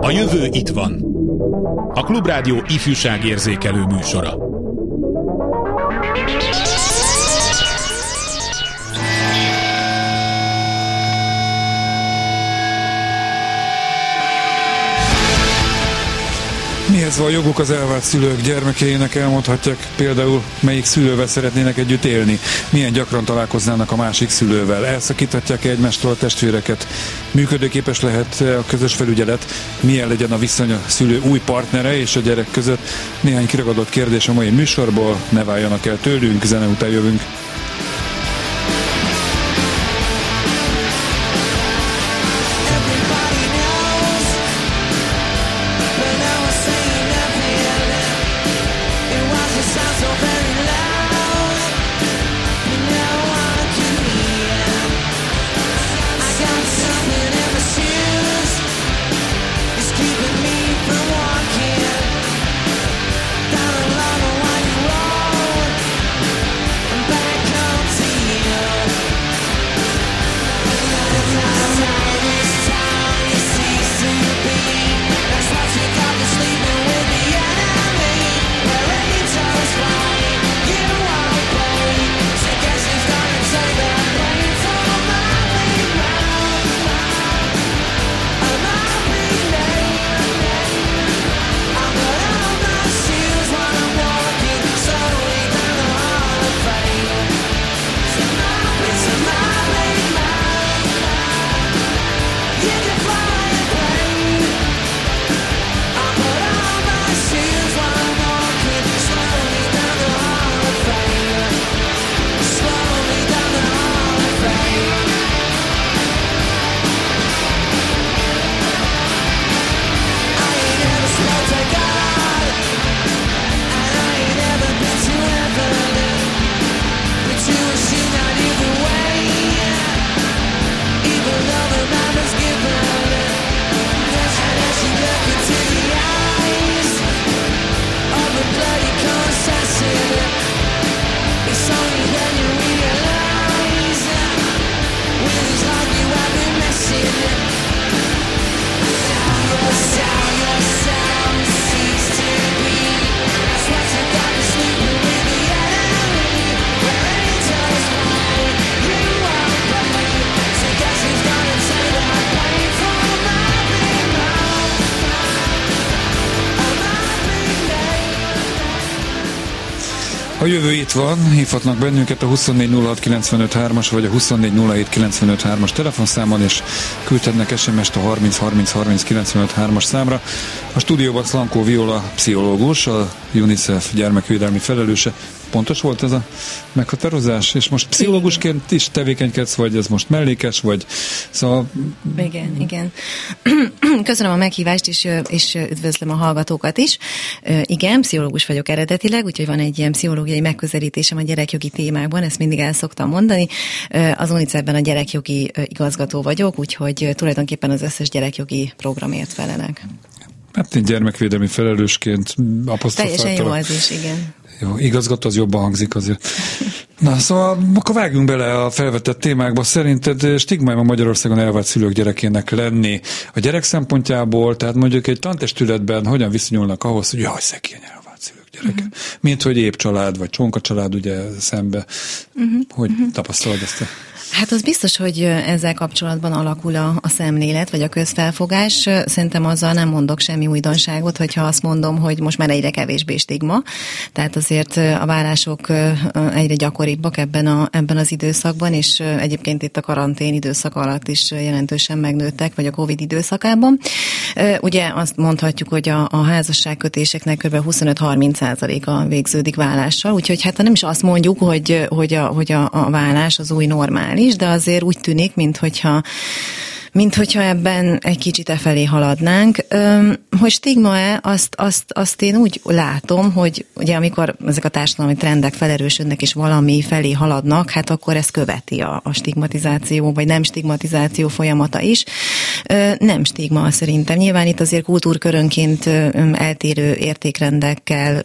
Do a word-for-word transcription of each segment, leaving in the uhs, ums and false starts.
A jövő itt van. A Klubrádió ifjúságérzékelő műsora. Mihez van joguk az elvált szülők? Gyermekeinek elmondhatják például, melyik szülővel szeretnének együtt élni, milyen gyakran találkoznának a másik szülővel, elszakíthatják egymástól a testvéreket, működőképes lehet a közös felügyelet, milyen legyen a viszony a szülő új partnere és a gyerek között. Néhány kiragadott kérdés a mai műsorból, ne váljanak el tőlünk, zene után jövünk. A jövő itt van, hívhatnak bennünket a huszonnégy nulla hat kilencvenöt hármas vagy a huszonnégy nulla hét kilencvenöt hármas telefonszámon, és küldhetnek es em est a harminc harminc harminc kilencvenöt hármas számra. A stúdióban Szlankó Viola pszichológus, a UNICEF gyermekvédelmi felelőse. Pontos volt ez a meghatározás? És most pszichológusként is tevékenykedsz, vagy ez most mellékes, vagy szóval... Igen, igen. Köszönöm a meghívást, és, és üdvözlöm a hallgatókat is. Igen, pszichológus vagyok eredetileg, úgyhogy van egy ilyen pszichológiai megközelítésem a gyerekjogi témákban, ezt mindig el szoktam mondani. Az UNICEF-ben a gyerekjogi igazgató vagyok, úgyhogy tulajdonképpen az összes gyerekjogi programért felelek. Hát én gyermekvédelmi felelősként apostrofáltalak. Teljesen jó az is, igen. Jó, igazgató az jobban hangzik azért. Na, szóval akkor vágjunk bele a felvetett témákba. Szerinted stigmája Magyarországon elvált szülők gyerekének lenni a gyerek szempontjából, tehát mondjuk egy tantestületben hogyan viszonyulnak ahhoz, hogy jaj, szekény elvált szülők gyereke. Uh-huh. Mint hogy épp család, vagy csonka család ugye szembe. Uh-huh. Hogy uh-huh. tapasztalod ezt a... Hát az biztos, hogy ezzel kapcsolatban alakul a, a szemlélet, vagy a közfelfogás. Szerintem azzal nem mondok semmi újdonságot, hogyha azt mondom, hogy most már egyre kevésbé stigma. Tehát azért a vállások egyre gyakoribbak ebben, a, ebben az időszakban, és egyébként itt a karantén időszak alatt is jelentősen megnőttek, vagy a Covid időszakában. Ugye azt mondhatjuk, hogy a, a házasságkötéseknek kb. huszonöt-harminc százaléka végződik vállással, úgyhogy hát nem is azt mondjuk, hogy, hogy, a, hogy a, a vállás az új normális, de azért úgy tűnik, minthogyha mint hogyha ebben egy kicsit e felé haladnánk. Hogy stigma-e, azt, azt, azt én úgy látom, hogy ugye amikor ezek a társadalmi trendek felerősödnek és valami felé haladnak, hát akkor ez követi a, a stigmatizáció, vagy nem stigmatizáció folyamata is. nem stigma szerintem. Nyilván itt azért kultúrkörönként eltérő értékrendekkel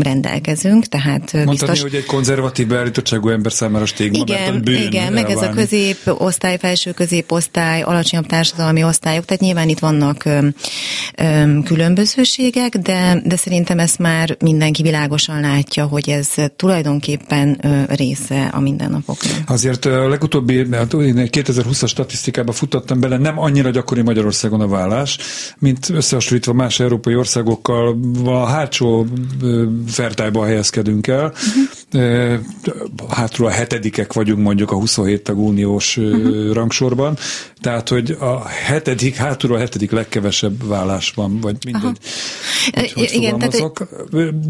rendelkezünk, tehát mondtad biztos... Mondtad, hogy egy konzervatív beállítottságú ember számára stigma, igen, mert a bűn igen, meg ez a középosztály, felső középosztály, alacsonyabb társadalmi osztályok, tehát nyilván itt vannak különbözőségek, de, de szerintem ezt már mindenki világosan látja, hogy ez tulajdonképpen része a mindennapoknak. Azért a legutóbbi, kétezer-húszas statisztikába futottam bele, nem annyira gyakori Magyarországon a vállás, mint összehasonlítva más európai országokkal a hátsó fertályba helyezkedünk el. Uh-huh. Hátul a hetedikek vagyunk mondjuk a huszonhét tag uniós uh-huh. rangsorban, tehát hogy a hetedik, hátul a hetedik legkevesebb vállás van, vagy mindegy. Hogy, hogy igen, tehát,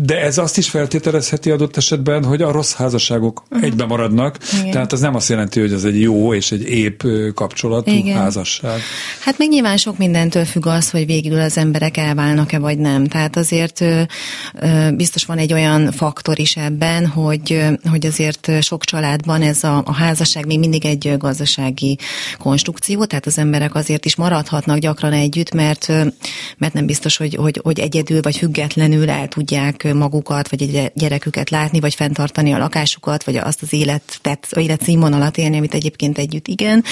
de ez azt is feltételezheti adott esetben, hogy a rossz házasságok uh-huh. egybe maradnak, igen. Tehát az nem azt jelenti, hogy az egy jó és egy épp kapcsolatú igen. házasság. Hát még nyilván sok mindentől függ az, hogy végül az emberek elválnak-e vagy nem. Tehát azért ö, ö, biztos van egy olyan faktor is ebben, hogy, ö, hogy azért sok családban ez a, a házasság még mindig egy gazdasági konstrukció, tehát az emberek azért is maradhatnak gyakran együtt, mert, ö, mert nem biztos, hogy, hogy, hogy egyedül vagy függetlenül el tudják magukat, vagy egy gyereküket látni, vagy fenntartani a lakásukat, vagy azt az életet, az életszínvonalat élni, amit egyébként együtt igen.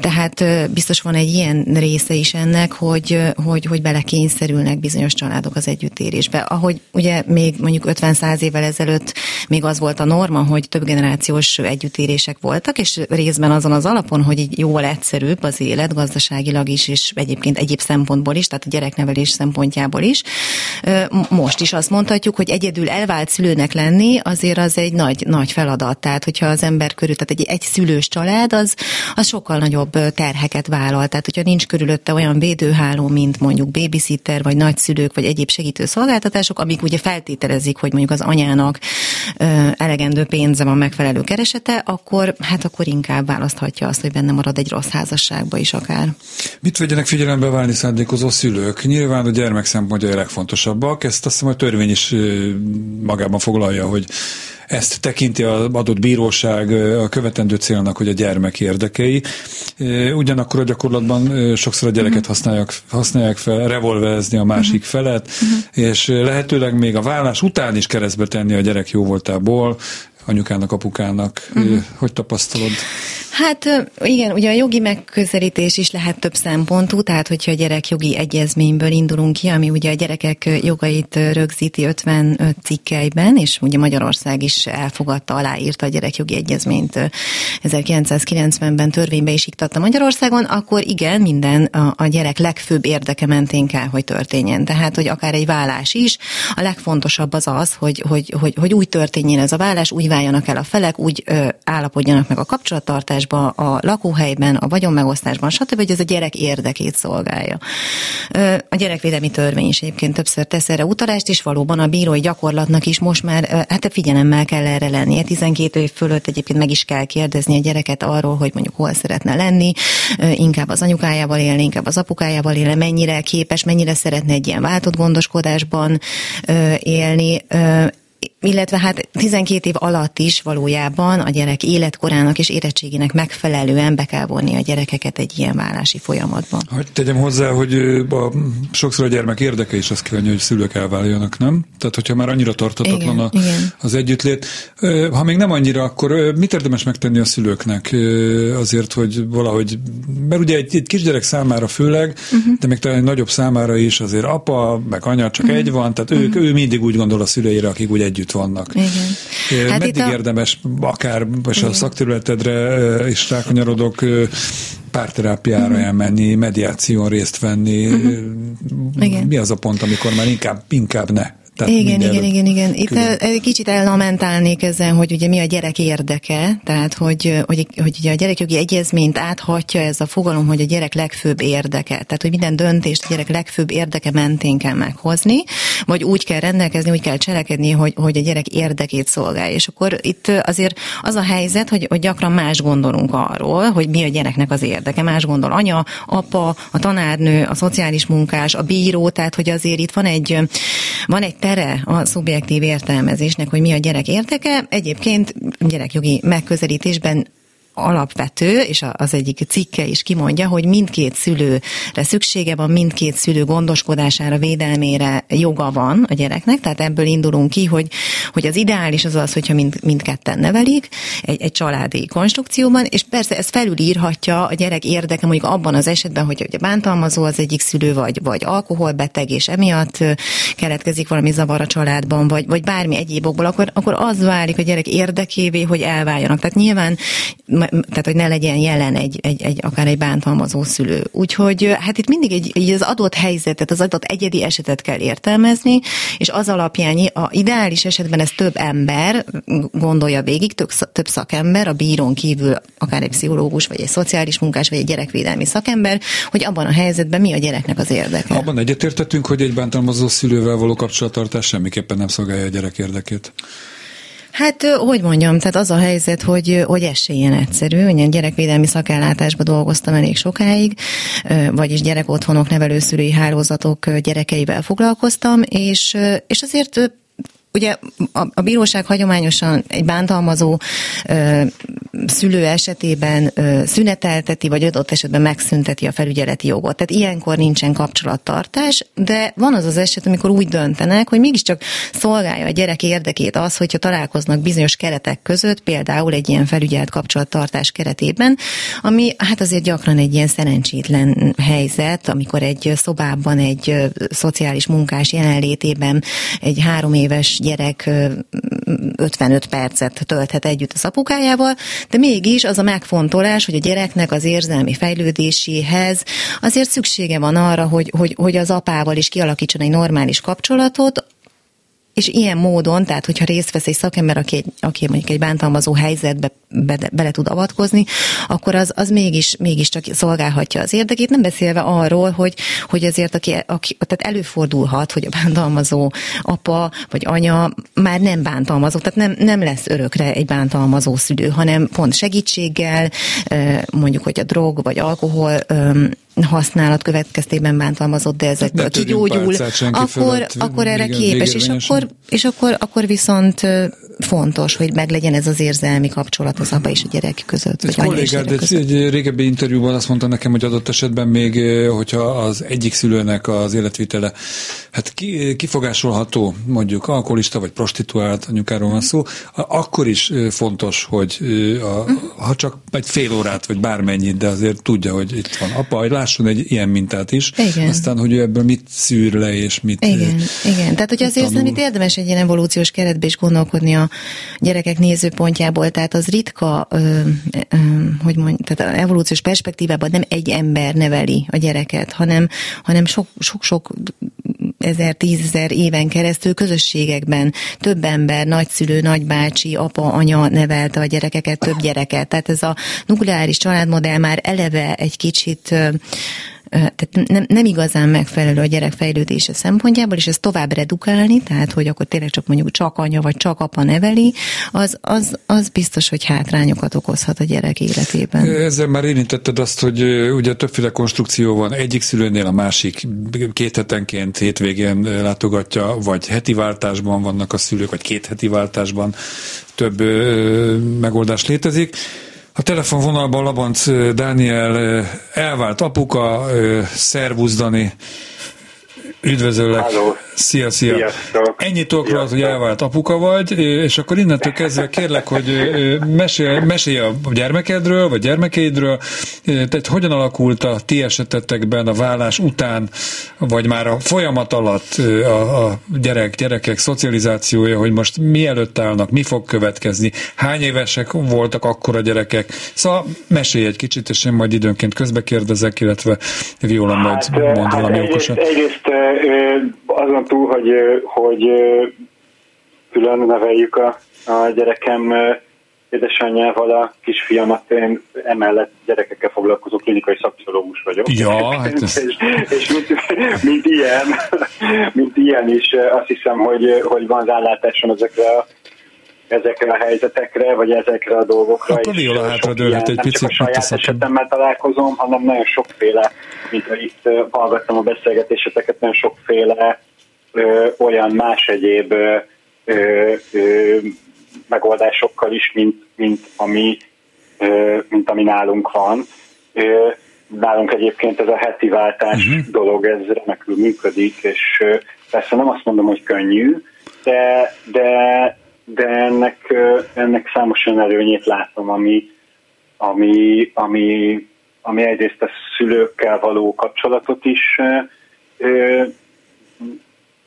Tehát ö, biztos van egy ilyen része is ennek, hogy, hogy, hogy belekényszerülnek bizonyos családok az együttérésbe. Ahogy ugye még mondjuk ötven-száz évvel ezelőtt még az volt a norma, hogy több generációs együttérések voltak, és részben azon az alapon, hogy így jól egyszerűbb az élet gazdaságilag is, és egyébként egyéb szempontból is, tehát a gyereknevelés szempontjából is. Most is azt mondhatjuk, hogy egyedül elvált szülőnek lenni azért az egy nagy, nagy feladat. Tehát, hogyha az ember körül, tehát egy, egy szülős család, az, az sokkal nagyobb terheket vállal. Tehát, hogyha nincs körülötte olyan védőháló, mint mondjuk babysitter, vagy nagyszülők, vagy egyéb segítő szolgáltatások, amik ugye feltételezik, hogy mondjuk az anyának ö, elegendő pénze van, megfelelő keresete, akkor hát akkor inkább választhatja azt, hogy benne marad egy rossz házasságba is akár. Mit vegyenek figyelembe válni szándékozó szülők? Nyilván a gyermek szempontja a legfontosabbak, ezt azt hiszem, hogy a törvény is magában foglalja, hogy ezt tekinti az adott bíróság a követendő célnak, hogy a gyermek érdekei. Ugyanakkor a gyakorlatban sokszor a gyereket használják, használják fel, revolverezni a másik felet, és lehetőleg még a vállás után is keresztbe tenni a gyerek jóvoltából, anyukának, apukának. Uh-huh. Hogy tapasztalod? Hát igen, ugye a jogi megközelítés is lehet több szempontú, tehát hogyha a gyerekjogi egyezményből indulunk ki, ami ugye a gyerekek jogait rögzíti ötvenöt cikkelyben, és ugye Magyarország is elfogadta, aláírta a gyerekjogi egyezményt ezerkilencszázkilencvenben törvénybe is iktatta Magyarországon, akkor igen, minden a gyerek legfőbb érdeke mentén kell, hogy történjen. Tehát, hogy akár egy vállás is, a legfontosabb az az, hogy, hogy, hogy, hogy úgy történjen ez a vállás, úgy váljanak el a felek, úgy ö, állapodjanak meg a kapcsolattartásban, a lakóhelyben, a vagyonmegosztásban, stb., hogy ez a gyerek érdekét szolgálja. Ö, a gyerekvédelmi törvény is egyébként többször tesz erre utalást, és valóban a bírói gyakorlatnak is most már ö, hát figyelemmel kell erre lennie. tizenkét év fölött egyébként meg is kell kérdezni a gyereket arról, hogy mondjuk hol szeretne lenni, ö, inkább az anyukájával élni, inkább az apukájával élni, mennyire képes, mennyire szeretne egy ilyen váltott gondoskodásban ö, élni, ö, illetve hát tizenkét év alatt is valójában a gyerek életkorának és érettségének megfelelően be kell vonni a gyerekeket egy ilyen válási folyamatban. Hogy tegyem hozzá, hogy a, sokszor a gyermek érdeke is azt kívánja, hogy szülők elváljanak, nem? Tehát, hogyha már annyira tarthatatlan a, az együttlét. Ha még nem annyira, akkor mit érdemes megtenni a szülőknek azért, hogy valahogy, mert ugye egy, egy kisgyerek számára főleg, uh-huh. de még talán egy nagyobb számára is azért apa, meg anya csak uh-huh. egy van, tehát uh-huh. ők, ő mindig úgy gondol a szüleire, akik ugye együtt vannak. Igen. Hát meddig a... érdemes, akár és a szakterületedre is rákanyarodok, párterápiára uh-huh. elmenni, mediáción részt venni. Uh-huh. Mi az a pont, amikor már inkább, inkább ne? Tehát igen, igen, igen, igen. Itt egy kicsit ellamentálnék ezen, hogy ugye mi a gyerek érdeke, tehát hogy, hogy, hogy ugye a gyerekjogi egyezményt áthatja ez a fogalom, hogy a gyerek legfőbb érdeke. Tehát, hogy minden döntést a gyerek legfőbb érdeke mentén kell meghozni, vagy úgy kell rendelkezni, úgy kell cselekedni, hogy, hogy a gyerek érdekét szolgálja. És akkor itt azért az a helyzet, hogy, hogy gyakran más gondolunk arról, hogy mi a gyereknek az érdeke. Más gondol anya, apa, a tanárnő, a szociális munkás, a bíró, tehát hogy azért itt van egy, van egy tere a szubjektív értelmezésnek, hogy mi a gyerek érdeke. Egyébként gyerekjogi megközelítésben alapvető, és az egyik cikke is kimondja, hogy mindkét szülőre szüksége van, mindkét szülő gondoskodására, védelmére joga van a gyereknek, tehát ebből indulunk ki, hogy, hogy az ideális az az, hogyha mind, mindketten nevelik egy, egy családi konstrukcióban, és persze ez felülírhatja a gyerek érdeke, mondjuk abban az esetben, hogy ugye bántalmazó az egyik szülő, vagy, vagy alkoholbeteg, és emiatt keletkezik valami zavar a családban, vagy, vagy bármi egyéb okból, akkor, akkor az válik a gyerek érdekévé, hogy elváljanak. Tehát nyilván tehát, hogy ne legyen jelen egy, egy, egy akár egy bántalmazó szülő. Úgyhogy hát itt mindig egy, egy az adott helyzetet, az adott egyedi esetet kell értelmezni, és az alapján a ideális esetben ez több ember gondolja végig, több, több szakember, a bírón kívül akár egy pszichológus, vagy egy szociális munkás, vagy egy gyerekvédelmi szakember, hogy abban a helyzetben mi a gyereknek az érdeke. Abban egyetértettünk, hogy egy bántalmazó szülővel való kapcsolattartás semmiképpen nem szolgálja a gyerek érdekét. Hát, hogy mondjam, tehát az a helyzet, hogy, hogy ez se ilyen egyszerű. Ugye gyerekvédelmi szakellátásban dolgoztam elég sokáig, vagyis gyerekotthonok, nevelőszülői hálózatok gyerekeivel foglalkoztam, és, és azért ugye a, a bíróság hagyományosan egy bántalmazó ö, szülő esetében ö, szünetelteti, vagy adott esetben megszünteti a felügyeleti jogot. Tehát ilyenkor nincsen kapcsolattartás, de van az az eset, amikor úgy döntenek, hogy mégiscsak szolgálja a gyerek érdekét az, hogyha találkoznak bizonyos keretek között, például egy ilyen felügyelt kapcsolattartás keretében, ami hát azért gyakran egy ilyen szerencsétlen helyzet, amikor egy szobában, egy szociális munkás jelenlétében egy három éves gyerek ötvenöt percet tölthet együtt az apukájával, de mégis az a megfontolás, hogy a gyereknek az érzelmi fejlődéséhez azért szüksége van arra, hogy, hogy, hogy az apával is kialakítson egy normális kapcsolatot, és ilyen módon, tehát hogyha részt vesz egy szakember, aki, aki mondjuk egy bántalmazó helyzetbe be, bele tud avatkozni, akkor az, az mégis, mégis csak szolgálhatja az érdekét, nem beszélve arról, hogy, hogy azért aki, aki, tehát előfordulhat, hogy a bántalmazó apa vagy anya már nem bántalmazó, tehát nem, nem lesz örökre egy bántalmazó szülő, hanem pont segítséggel, mondjuk, hogy a drog vagy alkohol használat következtében bántalmazott, de ezekből kigyógyul, akkor, akkor erre igen, képes, és akkor, és akkor, akkor viszont fontos, hogy meglegyen ez az érzelmi kapcsolat az apa és a gyerek között. Egy kollégád egy, egy régebbi interjúban azt mondta nekem, hogy adott esetben még, hogyha az egyik szülőnek az életvitele hát ki, kifogásolható, mondjuk alkoholista vagy prostituált, anyukáról van szó, akkor is fontos, hogy a, ha csak egy fél órát, vagy bármennyit, de azért tudja, hogy itt van apa, hogy egy ilyen mintát is, igen. Aztán, hogy ő ebből mit szűr le, és mit igen, igen. Tehát, hogy azért nem itt érdemes egy ilyen evolúciós keretben is gondolkodni a gyerekek nézőpontjából, tehát az ritka, ö, ö, hogy mondjam, tehát az evolúciós perspektívában nem egy ember neveli a gyereket, hanem, hanem sok-sok ezer, tízezer éven keresztül közösségekben több ember, nagyszülő, nagybácsi, apa, anya nevelte a gyerekeket, több gyereket. Tehát ez a nukleáris családmodell már eleve egy kicsit tehát nem, nem igazán megfelelő a gyerek fejlődése szempontjából, és ezt tovább redukálni, tehát hogy akkor tényleg csak mondjuk csak anya vagy csak apa neveli, az, az, az biztos, hogy hátrányokat okozhat a gyerek életében. Ezzel már érintetted azt, hogy ugye többféle konstrukció van, egyik szülőnél a másik két hetenként, hétvégén látogatja, vagy heti váltásban vannak a szülők, vagy két heti váltásban több ö, megoldás létezik. A telefonvonalban Labanc Dániel, elvált apuka, szervusz Dani, üdvözöllek. Halló. Szia, szia. Sziasztok. Ennyit okról, hogy elvált apuka vagy, és akkor innentől kezdve kérlek, hogy mesélj, mesélj a gyermekedről, vagy gyermekeidről, tehát hogyan alakult a ti esetetekben a válás után, vagy már a folyamat alatt a, a gyerek, gyerekek szocializációja, hogy most mi előtt állnak, mi fog következni, hány évesek voltak akkor a gyerekek. Szóval mesélj egy kicsit, és én majd időnként közbekérdezek, illetve Viola majd mond hát, valami hát okosat. Egyrészt azon túl, hogy, hogy külön neveljük a, a gyerekem édesanyjával a kisfiamat, én emellett gyerekekkel foglalkozó klinikai szakpszichológus vagyok. Ja, hát ez... és, és mint, mint ilyen, mint ilyen is azt hiszem, hogy, hogy van rálátásom ezekre a, ezekre a helyzetekre, vagy ezekre a dolgokra. Akkor Viola hátra dőlhet egy picit. Nem csak a saját esetemmel találkozom, hanem nagyon sokféle, mint itt hallgattam a beszélgetéseteket, nagyon sokféle Ö, olyan más egyéb ö, ö, megoldásokkal is, mint, mint ami mint ami nálunk van. Nálunk egyébként ez a heti váltás uh-huh. dolog, ez remekül működik, és persze nem azt mondom, hogy könnyű, de, de, de ennek, ennek számosan előnyét látom, ami, ami, ami, ami egyrészt a szülőkkel való kapcsolatot is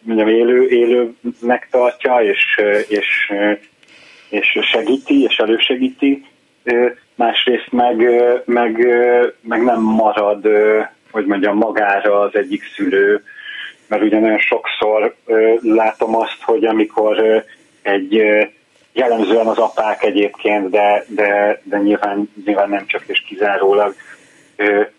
mondjam, élő, élő megtartja, és, és, és segíti, és elősegíti. Másrészt meg, meg, meg nem marad, hogy mondjam, magára az egyik szülő, mert ugye nagyon sokszor látom azt, hogy amikor egy, jellemzően az apák egyébként, de, de, de nyilván, nyilván nem csak és kizárólag,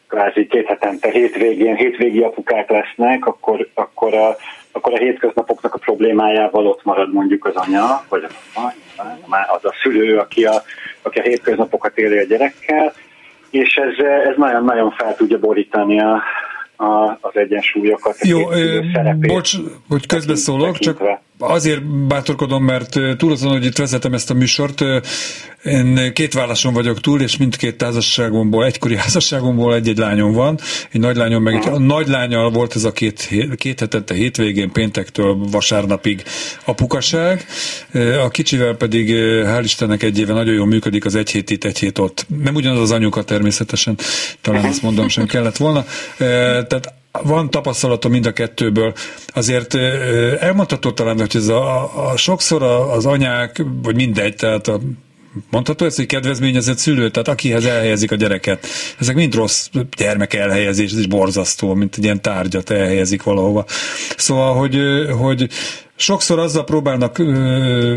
kvázi két hetente hétvégén, hétvégi apukák lesznek, akkor, akkor, a, akkor a hétköznapoknak a problémájával ott marad mondjuk az anya, vagy az a szülő, aki a, aki a hétköznapokat éli a gyerekkel, és ez, ez nagyon-nagyon fel tudja borítani a, a, az egyensúlyokat. Jó, ö, bocs, hogy közbeszólok, csak azért bátorkodom, mert túl azon, hogy itt vezetem ezt a műsort, én két válason vagyok túl, és mindkét házasságomból, egykori házasságomból egy-egy lányom van, egy nagylányom meg egy nagylányal volt ez a két, két hetente hétvégén, péntektől vasárnapig apukaság, a kicsivel pedig hál' Istennek egy éve nagyon jól működik az egy hét itt, egy hét ott. Nem ugyanaz az anyuka természetesen, talán ezt mondom sem kellett volna, tehát van tapasztalatom mind a kettőből. Azért elmondható talán, hogy ez a, a, a sokszor az anyák, vagy mindegy, tehát a, mondható ezt, hogy kedvezményezett szülő, tehát akihez elhelyezik a gyereket. Ezek mind rossz gyermek elhelyezés, ez is borzasztó, mint egy ilyen tárgyat elhelyezik valahova. Szóval, hogy, hogy sokszor azzal próbálnak ö,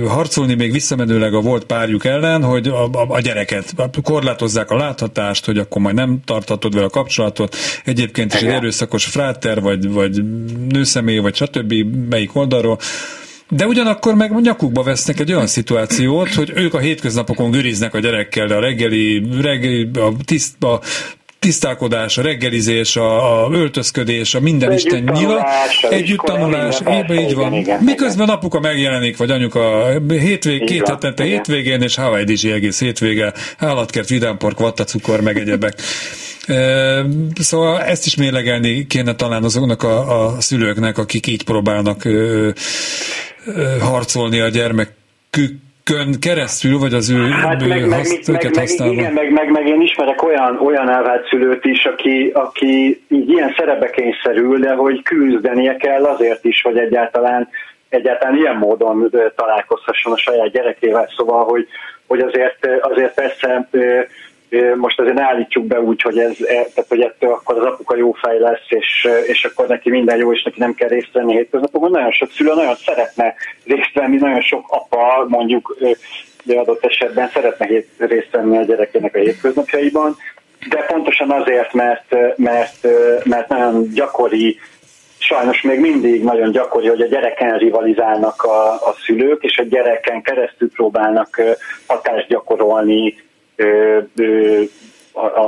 harcolni még visszamenőleg a volt párjuk ellen, hogy a, a, a gyereket korlátozzák a láthatást, hogy akkor majd nem tarthatod vele a kapcsolatot. Egyébként is egy erőszakos fráter, vagy, vagy nőszemély, vagy stb. Melyik oldalról. De ugyanakkor meg nyakukba vesznek egy olyan szituációt, hogy ők a hétköznapokon güriznek a gyerekkel, de a reggeli, reggeli a tiszt, a tisztálkodás, a reggelizés, a, a öltözködés, a minden isten nyila, együtt tanulás, éve így van. Igen, miközben igen. Apuka megjelenik, vagy anyuka hétvég, két hetente hétvégén, és Hawaii Dizsi egész hétvége, állatkert, vidámpark, vattacukor, meg egyebek. E, szóval ezt is mérlegelni kéne talán azoknak a, a szülőknek, akik így próbálnak ö, ö, harcolni a gyermekük kön keresztül, vagy az ő hát meg, meg, hasz, meg, őket meg, használva? Igen, meg, meg, meg én ismerek olyan, olyan elvált szülőt is, aki, aki így ilyen szerepbe kényszerül, de hogy küzdenie kell azért is, hogy egyáltalán, egyáltalán ilyen módon találkozhasson a saját gyerekével. Szóval, hogy, hogy azért, azért persze most azért állítjuk be úgy, hogy, ez, tehát, hogy ettől akkor az apuka jó fej lesz, és, és akkor neki minden jó, és neki nem kell részt venni hétköznapokon. Nagyon sok szülő nagyon szeretne részt venni, nagyon sok apa mondjuk de adott esetben szeretne hét, részt venni a gyerekének a hétköznapjaiban, de pontosan azért, mert, mert, mert nagyon gyakori, sajnos még mindig nagyon gyakori, hogy a gyereken rivalizálnak a, a szülők, és a gyereken keresztül próbálnak hatást gyakorolni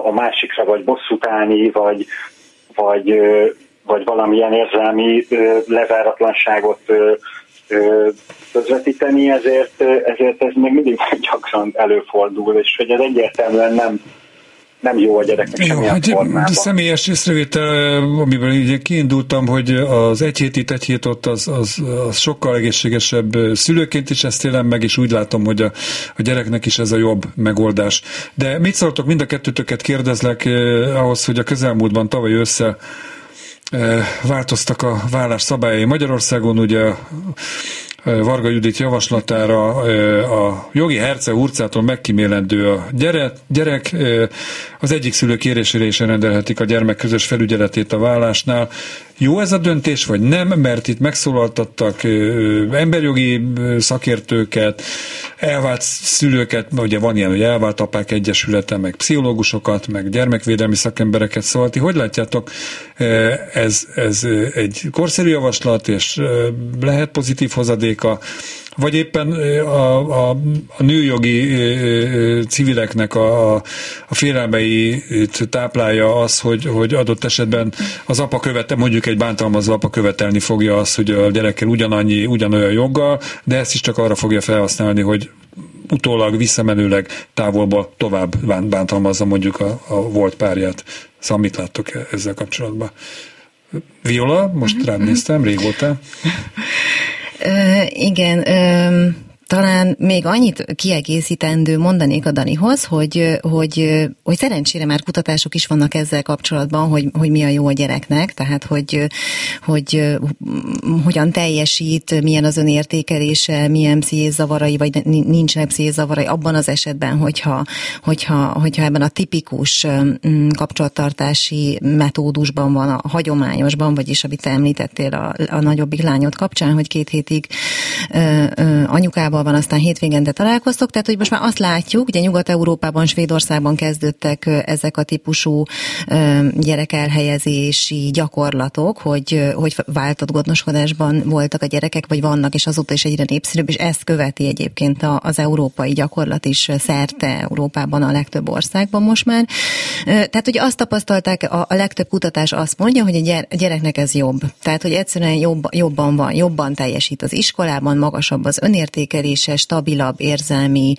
a másikra, vagy bosszút állni, vagy, vagy, vagy valamilyen érzelmi lezáratlanságot közvetíteni, ezért, ezért ez még mindig gyakran előfordul, és hogy ez egyértelműen nem, nem jó a gyereknek semmilyen hát formában. Személyes észrevétel, amiből így kiindultam, hogy az egy hét itt, egy hét ott az, az, az sokkal egészségesebb szülőként is ezt élem meg, és úgy látom, hogy a, a gyereknek is ez a jobb megoldás. De mit szóltok, mind a kettőtöket kérdezlek eh, ahhoz, hogy a közelmúltban tavaly össze eh, változtak a vállás szabályai Magyarországon, ugye Varga Judit javaslatára a jogi herce-hurcától megkímélendő a gyerek. Az egyik szülő kérésére is rendelhetik a gyermek közös felügyeletét a vállásnál. Jó ez a döntés, vagy nem? Mert itt megszólaltattak emberjogi szakértőket, elvált szülőket, ugye van ilyen, hogy elvált apák egyesülete, meg pszichológusokat, meg gyermekvédelmi szakembereket szólt. Hogy látjátok, ez, ez egy korszerű javaslat, és lehet pozitív hozadék, vagy éppen a, a, a nőjogi civileknek a, a félelmeit táplálja az, hogy, hogy adott esetben az apa követel, mondjuk egy bántalmazó apa követelni fogja azt, hogy a gyerekkel ugyanannyi, ugyanolyan joggal, de ezt is csak arra fogja felhasználni, hogy utólag visszamenőleg távolba tovább bántalmazza mondjuk a, a volt párját. Szóval mit láttok ezzel kapcsolatban? Viola, most rád néztem, régóta. Uh, igen, um, talán még annyit kiegészítendő mondanék a Danihoz, hogy, hogy, hogy szerencsére már kutatások is vannak ezzel kapcsolatban, hogy, hogy mi a jó a gyereknek, tehát hogy, hogy hogyan teljesít, milyen az önértékelése, milyen pszichés zavarai, vagy nincsenek pszichés zavarai abban az esetben, hogyha, hogyha, hogyha ebben a tipikus kapcsolattartási metódusban van, a hagyományosban, vagyis amit te említettél a, a nagyobbik lányod kapcsán, hogy két hétig anyukában van, aztán hétvégente találkoztok, tehát hogy most már azt látjuk, ugye Nyugat-Európában, Svédországban kezdődtek ezek a típusú gyerekelhelyezési gyakorlatok, hogy, hogy váltott gondoskodásban voltak a gyerekek, vagy vannak, és azóta is egyre népszerűbb, és ezt követi egyébként az európai gyakorlat is szerte Európában, a legtöbb országban most már. Tehát ugye azt tapasztalták, a legtöbb kutatás azt mondja, hogy a gyereknek ez jobb. Tehát, hogy egyszerűen jobb, jobban van, jobban teljesít az iskolában, magasabb az önértéke, stabilabb érzelmi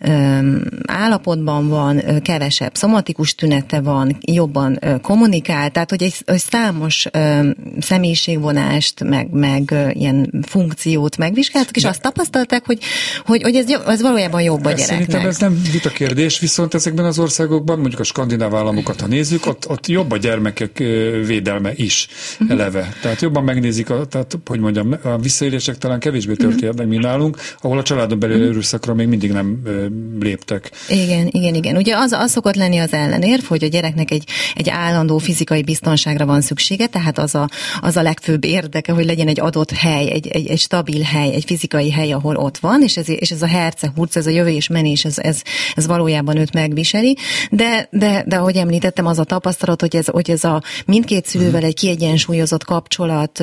öm, állapotban van, kevesebb szomatikus tünete van, jobban ö, kommunikál, tehát hogy egy, egy számos öm, személyiségvonást, meg, meg ö, ilyen funkciót megvizsgáltak, és De. azt tapasztalták, hogy, hogy, hogy ez, ez valójában jobb a gyereknek. Szerintem ez nem vita kérdés, viszont ezekben az országokban, mondjuk a skandináv államokat, ha nézzük, ott, ott jobb a gyermekek védelme is eleve. Uh-huh. Tehát jobban megnézik, a, tehát, hogy mondjam, a visszaélések talán kevésbé történnek, uh-huh. mint nálunk, ahol a családon belül erőszakra még mindig nem ö, léptek. Igen, igen, igen. Ugye az, az szokott lenni az ellenérv, hogy a gyereknek egy, egy állandó fizikai biztonságra van szüksége, tehát az a, az a legfőbb érdeke, hogy legyen egy adott hely, egy, egy, egy stabil hely, egy fizikai hely, ahol ott van, és ez, és ez a hercehurc, ez a jövő és menés, ez, ez, ez valójában őt megviseli, de, de, de ahogy említettem, az a tapasztalat, hogy ez, hogy ez a mindkét szülővel egy kiegyensúlyozott kapcsolat,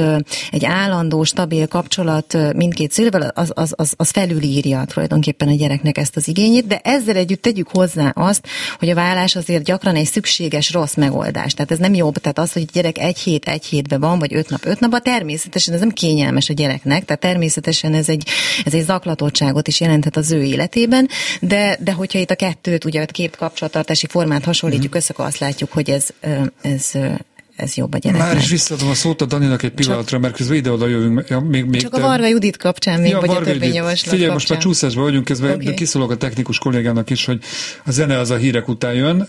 egy állandó, stabil kapcsolat mindkét szülővel, az, az, az az felülírja tulajdonképpen a gyereknek ezt az igényét, de ezzel együtt tegyük hozzá azt, hogy a vállás azért gyakran egy szükséges rossz megoldás. Tehát ez nem jobb, tehát az, hogy a gyerek egy hét egy hétben van, vagy öt nap öt napban, természetesen ez nem kényelmes a gyereknek, tehát természetesen ez egy, ez egy zaklatottságot is jelenthet az ő életében, de, de hogyha itt a kettőt, ugye a két kapcsolattartási formát hasonlítjuk mm. össze, akkor azt látjuk, hogy ez... ez ez jobb a gyereknek. Már is visszaadom a szót a Daninak egy pillanatra, csak, mert közben ide-oda jövünk. Ja, még, még csak te... a Varga Judit kapcsán még, ja, vagy Varga a törvényjavaslat kapcsán. Figyelj, most már csúszásban vagyunk, közben okay. kiszólok a technikus kollégának is, hogy a zene az a hírek után jön,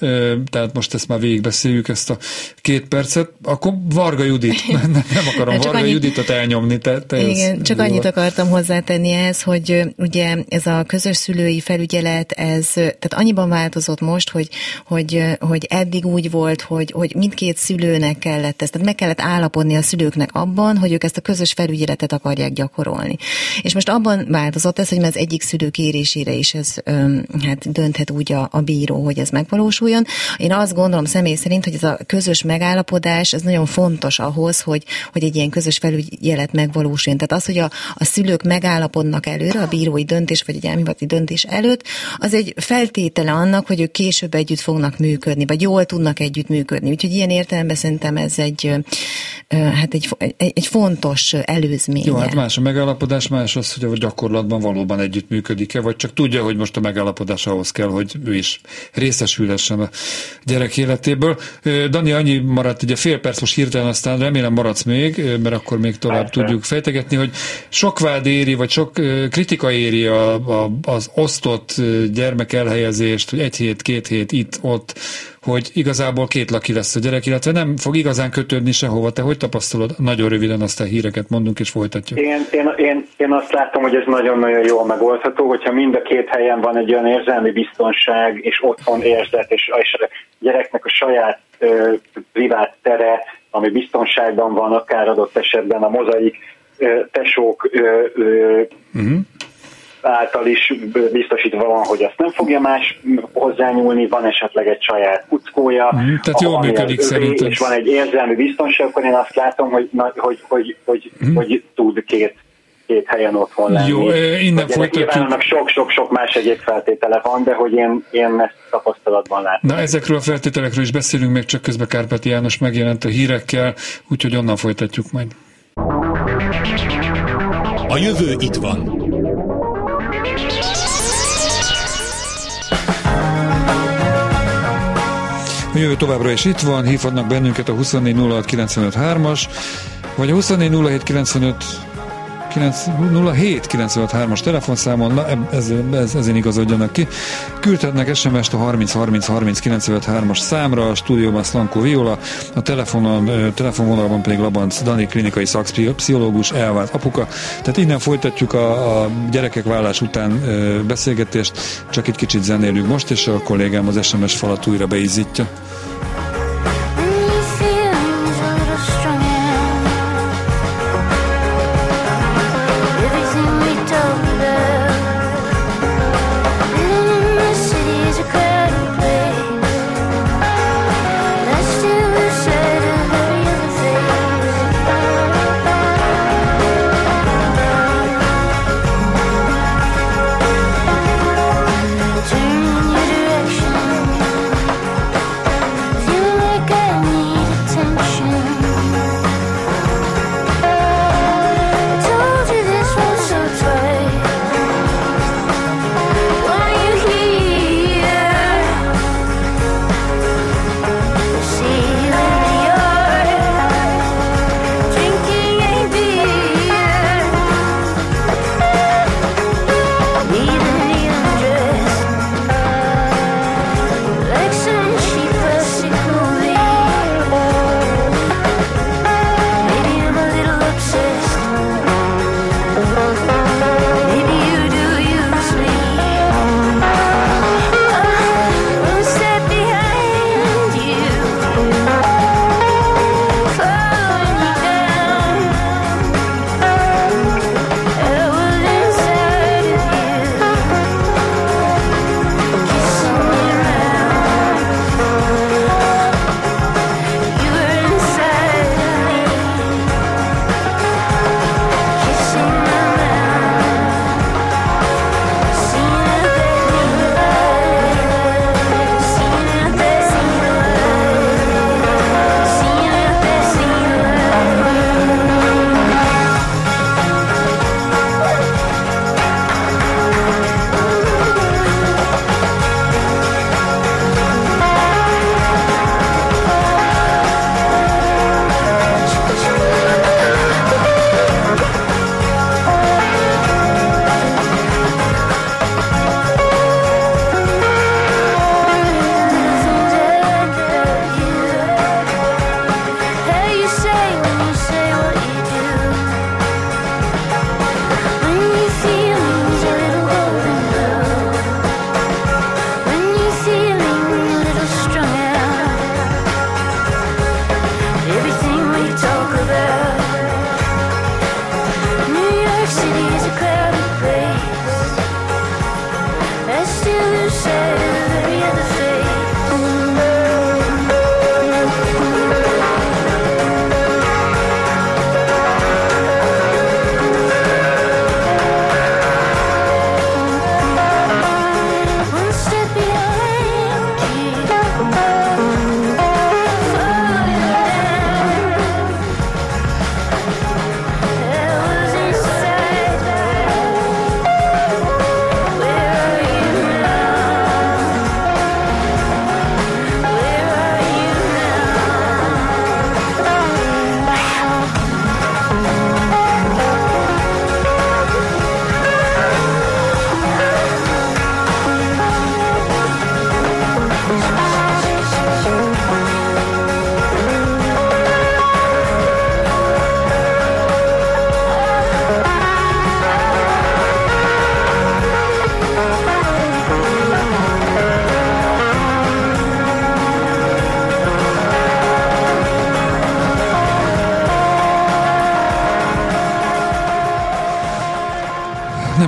tehát most ezt már végigbeszéljük, ezt a két percet. Akkor Varga Judit. Nem, nem akarom Varga annyit... Juditot elnyomni. Te, te igen, ez, csak ez annyit akartam hozzátenni ehhez, hogy ugye ez a közös szülői felügyelet, ez, tehát annyiban változott most, hogy, hogy, hogy eddig úgy volt, hogy, hogy mindkét szülőnek kellett ezt, tehát meg kellett állapodni a szülőknek abban, hogy ők ezt a közös felügyeletet akarják gyakorolni. És most abban változott ez, hogy már az egyik szülő kérésére is ez hát dönthet úgy a, a bíró, hogy ez megvalósuljon. Én azt gondolom személy szerint, hogy ez a közös megállapodás, ez nagyon fontos ahhoz, hogy, hogy egy ilyen közös felügyelet megvalósuljon. Tehát az, hogy a, a szülők megállapodnak előre, a bírói döntés vagy egy elméleti döntés előtt, az egy feltétele annak, hogy ők később együtt fognak működni, vagy jól tudnak együtt működni. Úgyhogy ilyen értelemben szerintem ez egy, hát egy, egy fontos előzmény. Jó, hát más a megállapodás, más az, hogy a gyakorlatban valóban együttműködik-e, vagy csak tudja, hogy most a megállapodás ahhoz kell, hogy ő is részesülhessen a gyerek életéből. Dani, annyi maradt, ugye fél perc most hirtelen, aztán remélem maradsz még, mert akkor még tovább tudjuk fejtegetni, hogy sok vád éri, vagy sok kritika éri a, a, az osztott gyermekelhelyezést, hogy egy hét, két hét, itt, ott, hogy igazából két laki lesz a gyerek, illetve nem fog igazán kötődni sehova. Te hogy tapasztalod? Nagyon röviden aztán híreket mondunk, és folytatjuk. Én, én, én, én azt látom, hogy ez nagyon-nagyon jól megoldható, hogyha mind a két helyen van egy olyan érzelmi biztonság, és otthon érzet, és a gyereknek a saját ö, privát tere, ami biztonságban van, akár adott esetben a mozaik ö, tesók ö, ö, uh-huh. által is biztosítva van, hogy azt nem fogja más hozzányúlni, van esetleg egy saját kuckója, tehát jól működik szerintem. És van egy érzelmi biztonság, akkor én azt látom, hogy, hogy, hogy, hogy, hmm. hogy tud két, két helyen otthon lenni. Jó, innen folytatjuk. Sok-sok-sok más egyéb feltétele van, de hogy én, én ezt tapasztalatban látom. Na, ezekről a feltételekről is beszélünk, még csak közben Kárpáti János megjelent a hírekkel, úgyhogy onnan folytatjuk majd. A jövő itt van. A jövő továbbra is itt van, hívhatnak bennünket a huszonnégy nulla hat kilencvenöt hármas, vagy a huszonnégy nulla hét kilencvenöt nulla hét kilencvenöt hármas telefonszámon, na ez, ez, ezért igazodjanak ki. Küldhetnek es em est a harminc harminc harminc kilencvenöt hármas számra, a stúdióban Szlankó Viola, a telefonon, telefonvonalban pedig Labanc Dániel klinikai szakpszichológus, elvált apuka. Tehát innen folytatjuk a, a gyerekek vállás után beszélgetést, csak itt kicsit zenélünk most, és a kollégám az es em es falat újra beizzítja.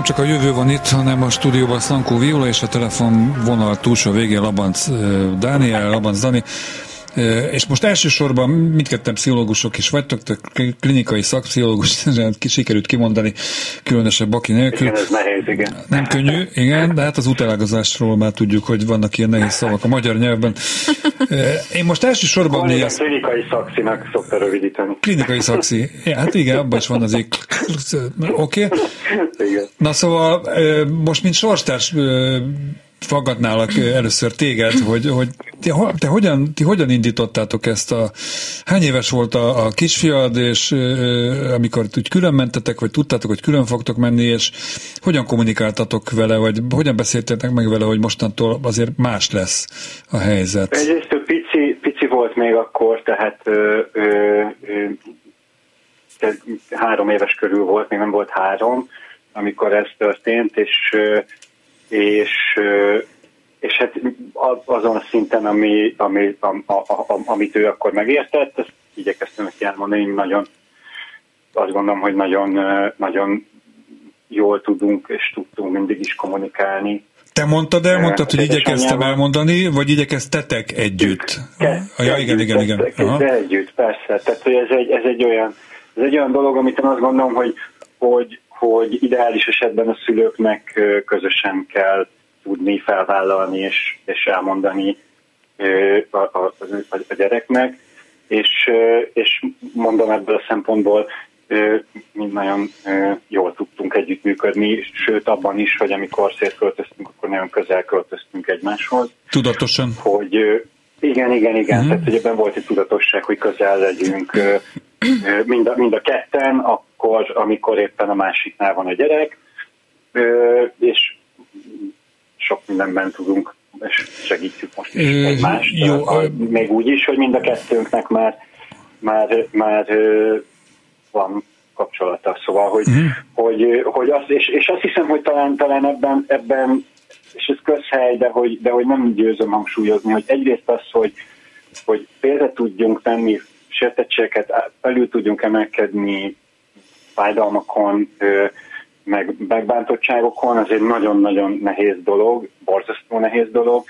Csak a jövő van itt, hanem a stúdióban Szlankó Viola, és a telefonvonal túlsó végén Labanc Dániel, Labanc Dani. És most elsősorban mindketten pszichológusok is vagytok, tehát klinikai szakpszichológus, sikerült kimondani, különösebb baki nélkül. Igen, ez nehéz, igen. Nem könnyű, igen, de hát az útelágazásról már tudjuk, hogy vannak ilyen nehéz szavak a magyar nyelvben. Én most elsősorban... Van, igen, klinikai szakszinak szokta rövidíteni. Klinikai szakszi. Ja, hát igen, abban is van az ég. Oké. Okay. Na szóval most, mint sorstárs faggatnálak először téged, hogy, hogy te, te hogyan, ti hogyan indítottátok ezt a... Hány éves volt a, a kisfiad, és ö, amikor úgy külön mentetek, vagy tudtátok, hogy külön fogtok menni, és hogyan kommunikáltatok vele, vagy hogyan beszéltetek meg vele, hogy mostantól azért más lesz a helyzet? Egyrészt ő pici, pici volt még akkor, tehát ö, ö, ö, tehát három éves körül volt, még nem volt három, amikor ez történt, és és, és hát azon a szinten, ami, ami, a, a, a, amit ő akkor megértett, ezt igyekeztem neki elmondani, nagyon, azt gondolom, hogy nagyon, nagyon jól tudunk és tudtunk mindig is kommunikálni. Te mondtad, elmondtad, hogy igyekeztem elmondani, vagy igyekeztetek együtt? Te, ah, ja, igen, igen, igen. De együtt, persze. Tehát, hogy ez egy, ez egy olyan, ez egy olyan dolog, amit én azt gondolom, hogy, hogy hogy ideális esetben a szülőknek közösen kell tudni felvállalni és, és elmondani a, a, a gyereknek, és, és mondom, ebből a szempontból mind nagyon jól tudtunk együttműködni, sőt abban is, hogy amikor szétköltöztünk, akkor nagyon közel költöztünk egymáshoz. Tudatosan. Hogy igen, igen, igen, mm-hmm. Tehát hogy ebben volt egy tudatosság, hogy közel legyünk mind a, mind a ketten, a amikor éppen a másiknál van a gyerek, és sok mindenben tudunk, és segítjük most is egymást. Jó, még úgy is, hogy mind a kettőnknek már, már, már van kapcsolata. Szóval, hogy, uh-huh. hogy, hogy azt, és, és azt hiszem, hogy talán, talán ebben, ebben, és ez közhely, de hogy, de hogy nem győzöm hangsúlyozni, hogy egyrészt az, hogy, hogy félre tudjunk tenni sértettségeket, felül tudjunk emelkedni fájdalmakon, meg megbántottságokon, az egy nagyon-nagyon nehéz dolog, borzasztó nehéz dolog,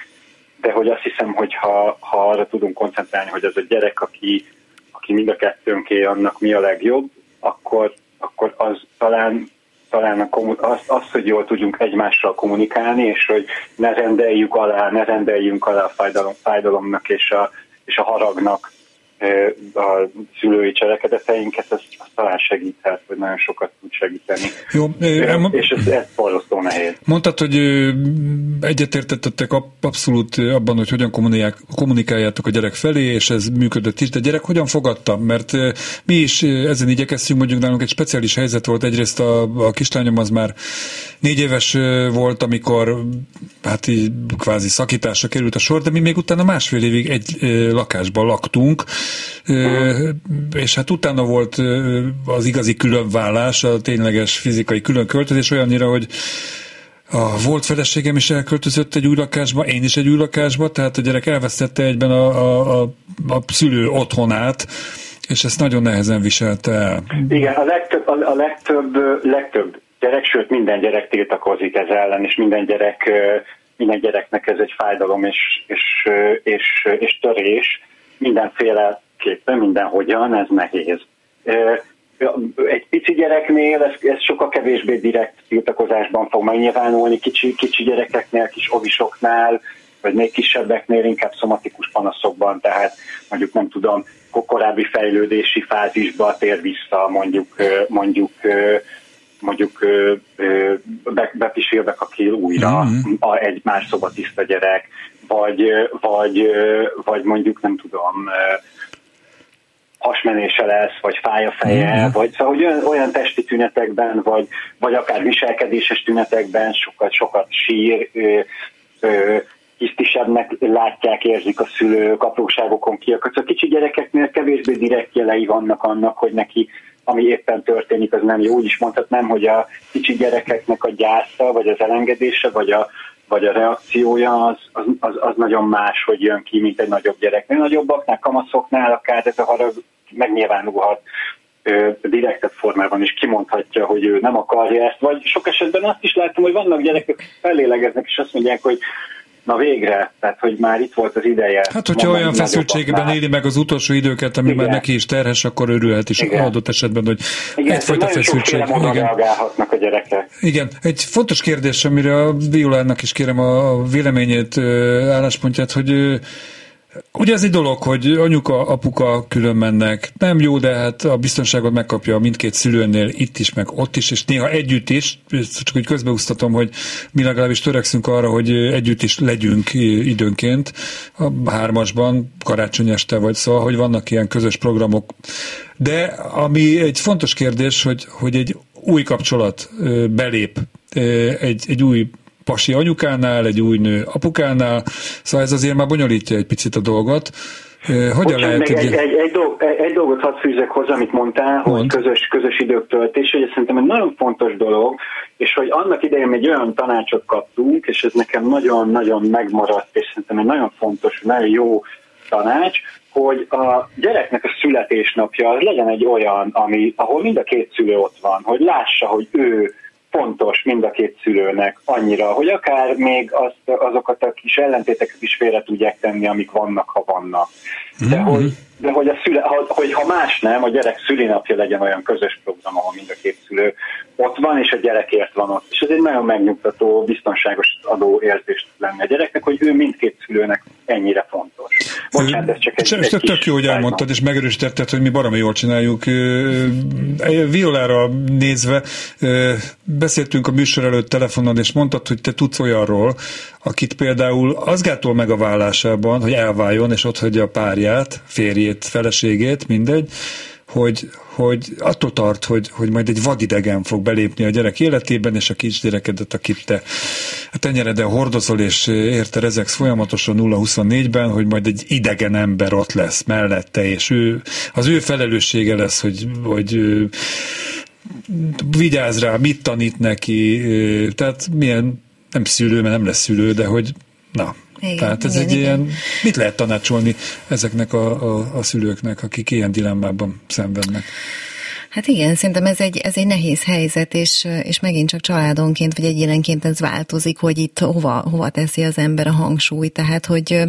de hogy azt hiszem, hogy ha, ha arra tudunk koncentrálni, hogy az a gyerek, aki, aki mind a kettőnké, annak mi a legjobb, akkor, akkor az talán, talán a kommun- az, az, hogy jól tudjunk egymással kommunikálni, és hogy ne rendeljük alá, ne rendeljünk alá a fájdalom, fájdalomnak és a, és a haragnak a szülői cselekedeteinket, az, az talán segíthet, vagy nagyon sokat tud segíteni. Jó, és ez, ez borzasztó nehéz. Mondtad, hogy egyetértettetek abszolút abban, hogy hogyan kommunikáljátok a gyerek felé, és ez működött is, de gyerek hogyan fogadta? Mert mi is ezen igyekeztünk, mondjuk nálunk egy speciális helyzet volt, egyrészt a, a kislányom az már négy éves volt, amikor hát így kvázi szakításra került a sor, de mi még utána másfél évig egy lakásban laktunk, Uh-huh. és hát utána volt az igazi különválás, a tényleges fizikai különköltözés olyannyira, hogy a volt feleségem is elköltözött egy új lakásba, én is egy új lakásba, tehát a gyerek elvesztette egyben a, a, a, a szülő otthonát, és ezt nagyon nehezen viselte el. Igen, a legtöbb, a, a legtöbb, legtöbb gyerek, sőt minden gyerek tiltakozik ez ellen, és minden gyerek, minden gyereknek ez egy fájdalom és, és, és, és törés, mindenféleképpen, mindenhogyan, ez nehéz. Egy pici gyereknél ez, ez sokkal kevésbé direkt tiltakozásban fog megnyilvánulni, kicsi, kicsi gyerekeknél, kis ovisoknál, vagy még kisebbeknél inkább szomatikus panaszokban, tehát mondjuk nem tudom, korábbi fejlődési fázisba tér vissza, mondjuk mondjuk mondjuk bepisélbek a kill újra a egy más szobatiszta gyerek, vagy, vagy, vagy mondjuk nem tudom, hasmenése lesz, vagy fáj a feje, mm. vagy szóval olyan, olyan testi tünetekben, vagy, vagy akár viselkedéses tünetekben sokat, sokat sír, ö, ö, hisztisebbnek látják, érzik a szülők, apróságokon kiakadsz. A kicsi gyerekeknél kevésbé direkt jelei vannak annak, hogy neki ami éppen történik, az nem jó. Úgy is mondhatnám, hogy a kicsi gyerekeknek a gyásza, vagy az elengedése, vagy a, vagy a reakciója, az, az, az nagyon más, hogy jön ki, mint egy nagyobb gyereknél. Nagyobbaknál, kamaszoknál akár ez a harag megnyilvánulhat direktebb formában is, kimondhatja, hogy ő nem akarja ezt, vagy sok esetben azt is látom, hogy vannak gyerekek, akik fellélegeznek, és azt mondják, hogy na végre, tehát hogy már itt volt az ideje. Hát, hogyha olyan feszültségben éli meg az utolsó időket, ami igen. már neki is terhes, akkor örülhet is igen. adott esetben, hogy igen, egyfajta feszültség. Igen, nagyon sokféle módon reagálhatnak a gyerekek. Igen, egy fontos kérdés, amire a Violának is kérem a véleményét, álláspontját, hogy Ugye ez egy dolog, hogy anyuka, apuka külön mennek. Nem jó, de hát a biztonságot megkapja mindkét szülőnél, itt is, meg ott is, és néha együtt is, csak úgy közbeúsztatom, hogy mi legalábbis törekszünk arra, hogy együtt is legyünk időnként, a hármasban, karácsony este vagy, szóval, hogy vannak ilyen közös programok. De ami egy fontos kérdés, hogy, hogy egy új kapcsolat belép, egy, egy új pasi anyukánál, egy új nő apukánál, szóval ez azért már bonyolítja egy picit a dolgot. Hogyan lehet, egy, egy, egy, egy, dolg, egy dolgot hadd fűzzek hozzá, amit mondtál, Mond. hogy közös, közös idők töltés, hogy ez szerintem egy nagyon fontos dolog, és hogy annak idején egy olyan tanácsot kaptunk, és ez nekem nagyon-nagyon megmaradt, és szerintem egy nagyon fontos, nagyon jó tanács, hogy a gyereknek a születésnapja az legyen egy olyan, ami, ahol mind a két szülő ott van, hogy lássa, hogy ő fontos mind a két szülőnek annyira, hogy akár még azt, azokat a kis ellentéteket is félre tudják tenni, amik vannak, ha vannak. De, mm-hmm. hogy, de hogy, a szüle, ha, hogy ha más nem, a gyerek szülinapja legyen olyan közös program, ahol mind a két szülő ott van, és a gyerekért van ott. És ez egy nagyon megnyugtató, biztonságos adó érzést lenne a gyereknek, hogy ő mindkét szülőnek ennyire fontos. Bocsánat, ez csak egy, egy tök kis... Tök jó, hogy elmondtad, és megerősítetted, hogy mi baromi jól csináljuk. Violára nézve beszéltünk a műsor előtt telefonon, és mondtad, hogy te tudsz olyanról, akit például az gátol meg a vállásában, hogy elváljon, és ott hagyja a párját, férjét, feleségét, mindegy, hogy, hogy attól tart, hogy, hogy majd egy vadidegen fog belépni a gyerek életében, és a kisgyerekedet, akit te a tenyeredben hordozol, és érte rezegsz folyamatosan nulla huszonnégyben, hogy majd egy idegen ember ott lesz mellette, és ő, az ő felelőssége lesz, hogy, hogy vigyázz rá, mit tanít neki, tehát milyen, nem szülő, mert nem lesz szülő, de hogy na, igen, tehát ez igen, egy igen. ilyen, mit lehet tanácsolni ezeknek a, a, a szülőknek, akik ilyen dilemmában szenvednek? Hát igen, szerintem ez egy, ez egy nehéz helyzet, és, és megint csak családonként, vagy egyénenként ez változik, hogy itt hova, hova teszi az ember a hangsúlyt. Tehát, hogy,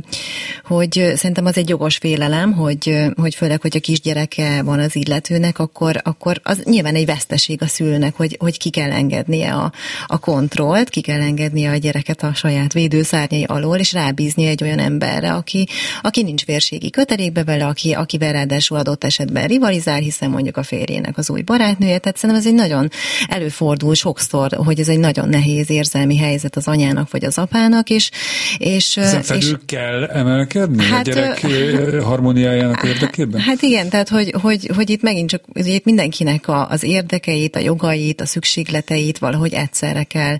hogy szerintem az egy jogos félelem, hogy, hogy főleg, hogy a kisgyereke van az illetőnek, akkor, akkor az nyilván egy veszteség a szülőnek, hogy, hogy ki kell engednie a, a kontrollt, ki kell engednie a gyereket a saját védőszárnyai alól, és rábíznia egy olyan emberre, aki, aki nincs vérségi kötelékbe vele, aki, akivel ráadásul adott esetben rivalizál, hiszen mondjuk a férjének az új barátnője, tehát szerintem ez egy nagyon előfordul sokszor, hogy ez egy nagyon nehéz érzelmi helyzet az anyának vagy az apának is. És, ezen felül és, kell emelkedni hát, a gyerek ö, harmóniájának érdekében? Hát igen, tehát hogy, hogy, hogy itt megint csak itt mindenkinek a, az érdekeit, a jogait, a szükségleteit valahogy egyszerre kell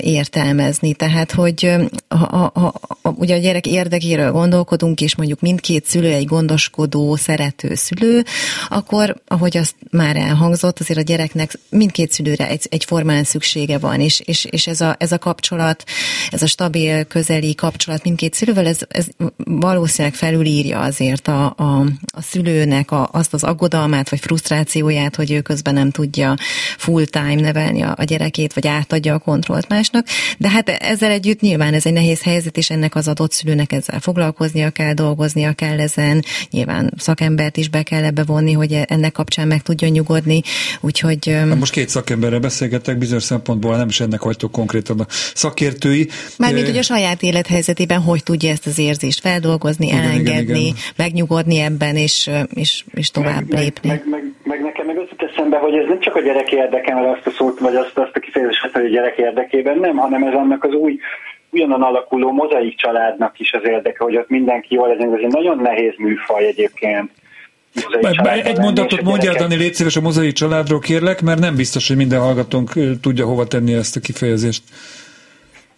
értelmezni. Tehát, hogy a, a, a, a, ugye a gyerek érdekéről gondolkodunk, és mondjuk mindkét szülő egy gondoskodó, szerető szülő, akkor, ahogy azt már elhangzott, azért a gyereknek mindkét szülőre egy, egyformán szüksége van, és, és, és ez, a, ez a kapcsolat, ez a stabil, közeli kapcsolat mindkét szülővel, ez, ez valószínűleg felülírja azért a, a, a szülőnek a, azt az aggodalmát, vagy frusztrációját, hogy ő közben nem tudja full-time nevelni a, a gyerekét, vagy átadja a kontrollt másnak, de hát ezzel együtt nyilván ez egy nehéz helyzet, és ennek az adott szülőnek ezzel foglalkoznia kell, dolgoznia kell ezen, nyilván szakembert is be kell ebbe vonni, hogy ennek kapcsán meg tudjon nyugodni, úgyhogy... Na most két szakemberrel beszélgetek, bizonyos szempontból nem is ennek vagytok konkrétan a szakértői. Mármint, hogy a saját élethelyzetében hogy tudja ezt az érzést feldolgozni, igen, elengedni, igen, igen. megnyugodni ebben, és, és, és tovább meg, lépni. Meg, meg, meg, meg nekem meg azt eszembe, hogy ez nem csak a gyerek érdekében azt a szót, vagy azt, azt a kifejezést, hogy a gyerek érdekében nem, hanem ez annak az új ugyanan alakuló mozaik családnak is az érdeke, hogy ott mindenki jól legyen. Ez egy nagyon nehéz műfaj egyébként. Egy, egy mondatot mondjál, Dani, légy szíves a mozaik családról kérlek, mert nem biztos, hogy minden hallgatónk tudja hova tenni ezt a kifejezést.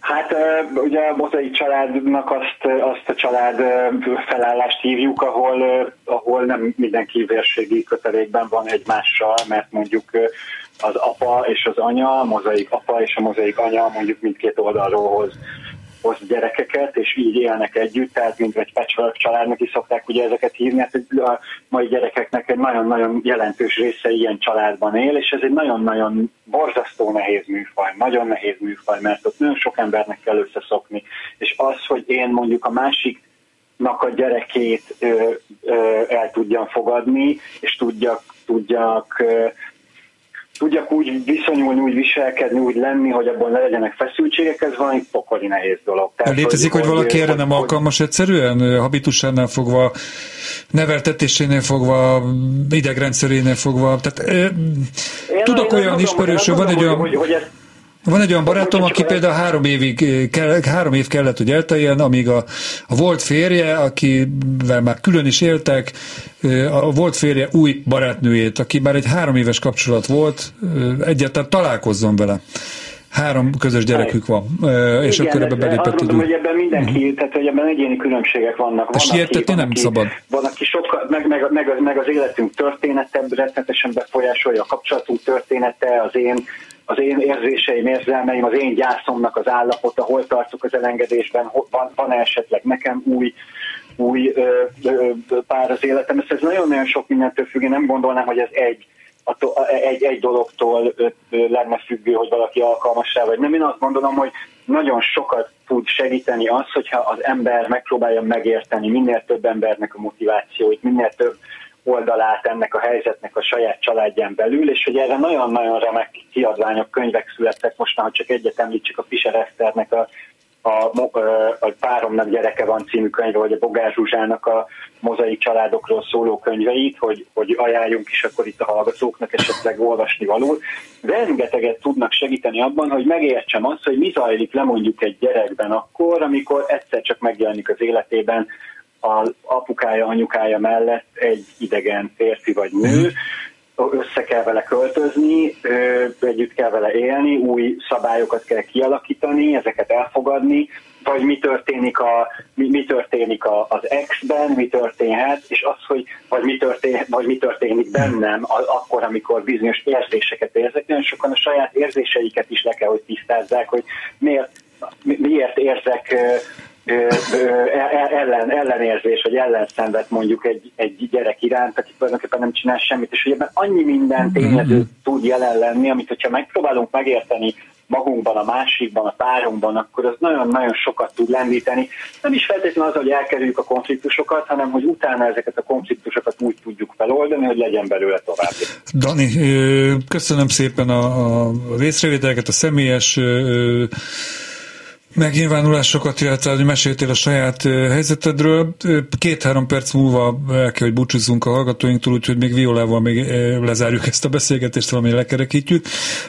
Hát ugye a mozaik családnak azt, azt a család felállást hívjuk, ahol, ahol nem mindenki vérségi kötelékben van egymással, mert mondjuk az apa és az anya, a mozaik apa és a mozaik anya mondjuk mindkét oldalról hoz. hoz gyerekeket, és így élnek együtt, tehát mint egy patchwork családnak is szokták ugye ezeket hívni, hát a mai gyerekeknek egy nagyon-nagyon jelentős része ilyen családban él, és ez egy nagyon-nagyon borzasztó nehéz műfaj, nagyon nehéz műfaj, mert ott nagyon sok embernek kell összeszokni, és az, hogy én mondjuk a másiknak a gyerekét ö, ö, el tudjam fogadni, és tudjak, tudjak ö, tudjak úgy viszonyulni, úgy viselkedni, úgy lenni, hogy abban ne legyenek feszültségek, ez valami pokoli nehéz dolog. Tehát, létezik, hogy, hogy valaki erre nem alkalmas egyszerűen? Habitusánál fogva, neveltetésénél fogva, idegrendszerénél fogva, tehát én tudok olyan ismerősöm, van egy olyan... Hogy, hogy ez... Van egy olyan barátom, aki például három évig, három év kellett, hogy elteljen, amíg a, a volt férje, akivel már külön is éltek, a volt férje új barátnőjét, aki már egy három éves kapcsolat volt, egyáltalán találkozzon vele. Három közös gyerekük van, és igen, akkor ebbe belépett egy új. Hogy ebben mindenki, uh-huh. tehát hogy ebben egyéni különbségek vannak. A sietetni nem szabad. Van, aki sokkal, meg, meg, meg, az, meg az életünk története, rettenetesen befolyásolja a kapcsolatunk története, az én az én érzéseim, érzelmeim, az én gyászomnak az állapota, hol tartok az elengedésben, van, van esetleg nekem új, új ö, ö, pár az életem. Ez, ez nagyon-nagyon sok mindentől függ, én nem gondolnám, hogy ez egy, attól, egy, egy dologtól ö, ö, lenne függő, hogy valaki alkalmas rá vagy nem. Én azt gondolom, hogy nagyon sokat tud segíteni az, hogyha az ember megpróbálja megérteni minél több embernek a motivációit, minél több oldalát ennek a helyzetnek a saját családján belül, és hogy erre nagyon-nagyon remek kiadványok, könyvek születtek most, ha csak egyet említsük, a Fischer Eszternek a, a, a Páromnak gyereke van című könyve, vagy a Bogár Zsuzsának a mozaik családokról szóló könyveit, hogy, hogy ajánljunk is akkor itt a hallgatóknak esetleg olvasni való. Rengeteget tudnak segíteni abban, hogy megértsem azt, hogy mi zajlik le mondjuk egy gyerekben akkor, amikor egyszer csak megjelenik az életében az apukája, anyukája mellett egy idegen férfi vagy nő, össze kell vele költözni, együtt kell vele élni, új szabályokat kell kialakítani, ezeket elfogadni, vagy mi történik, a, mi, mi történik a, az ex-ben, mi történhet, és az, hogy vagy mi, történ, vagy mi történik bennem a, akkor, amikor bizonyos érzéseket érzek, nagyon sokan a saját érzéseiket is le kell, hogy tisztázzák, hogy miért, mi, miért érzek Ö, ö, ellen, ellenérzés, vagy ellenszenvet mondjuk egy, egy gyerek iránt, aki tulajdonképpen nem csinál semmit, és hogy ebben annyi minden tényező tud jelen lenni, amit hogyha megpróbálunk megérteni magunkban, a másikban, a párunkban, akkor az nagyon-nagyon sokat tud lendíteni. Nem is feltétlenül az, hogy elkerüljük a konfliktusokat, hanem hogy utána ezeket a konfliktusokat úgy tudjuk feloldani, hogy legyen belőle tovább. Dani, köszönöm szépen a, a részrevételeket, a személyes megnyilvánulásokat, illetve hogy meséltél a saját helyzetedről. Két-három perc múlva el kell, hogy búcsúzzunk a hallgatóinktól, úgyhogy még Violával még lezárjuk ezt a beszélgetést, valamilyen lekerekítjük.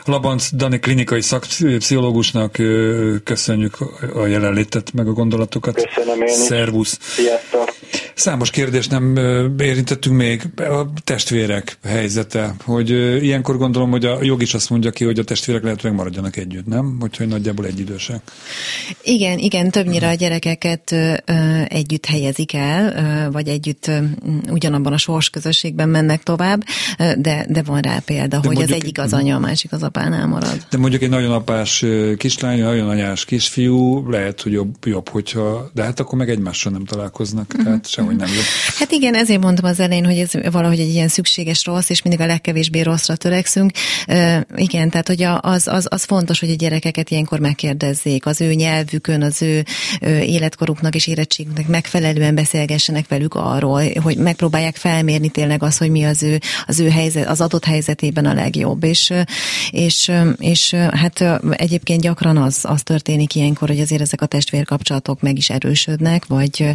Labanc Dani klinikai szakpszichológusnak köszönjük a jelenlétet, meg a gondolatokat. Köszönöm én is. Szervusz. Sziasztok. Számos kérdést nem érintettünk még. A testvérek helyzete, hogy ilyenkor gondolom, hogy a jog is azt mondja ki, hogy a testvérek lehetőleg maradjanak együtt, nem? Úgyhogy nagyjából egyidősek. Igen, igen, többnyire a gyerekeket ö, együtt helyezik el, ö, vagy együtt ö, ugyanabban a sorsközösségben mennek tovább, ö, de, de van rá példa, de hogy mondjuk, az egyik az anya, a másik az apánál marad. De mondjuk egy nagyon apás kislány, nagyon anyás kisfiú, lehet, hogy jobb, jobb hogyha, de hát akkor meg egymással nem találkoznak, tehát uh-huh. sehogy nem jobb. Hát igen, ezért mondtam az elején, hogy ez valahogy egy ilyen szükséges rossz, és mindig a legkevésbé rosszra törekszünk. Ö, igen, tehát hogy az, az, az fontos, hogy a gyerekeket ilyenkor megkérdezzék, az ő nyelvükön, az ő életkoruknak és érettségüknek megfelelően beszélgessenek velük arról, hogy megpróbálják felmérni tényleg azt, hogy mi az ő, az ő helyzet, az adott helyzetében a legjobb. És, és, és hát egyébként gyakran az, az történik ilyenkor, hogy azért ezek a testvérkapcsolatok meg is erősödnek, vagy,